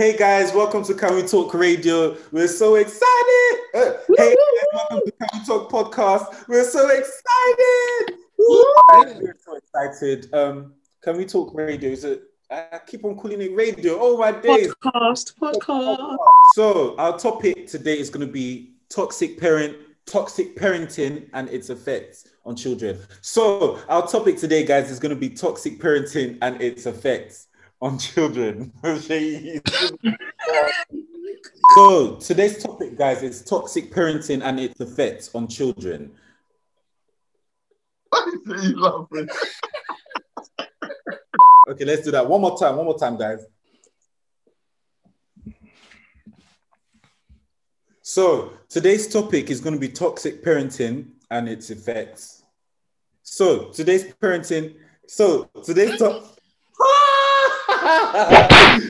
Hey guys, welcome to Can We Talk Radio. We're so excited. Hey guys, welcome to Can We Talk Podcast. We're so excited. We're so excited. Can We Talk Radio? I keep on calling it radio. Oh my days. Podcast. So our topic today is going to be toxic parenting and its effects on children. So our topic today, guys, is going to be toxic parenting and its effects on children. So today's topic, guys, is toxic parenting and its effects on children. Why are you laughing? Okay, let's do that one more time, guys. So today's topic is going to be toxic parenting and its effects. So today's topic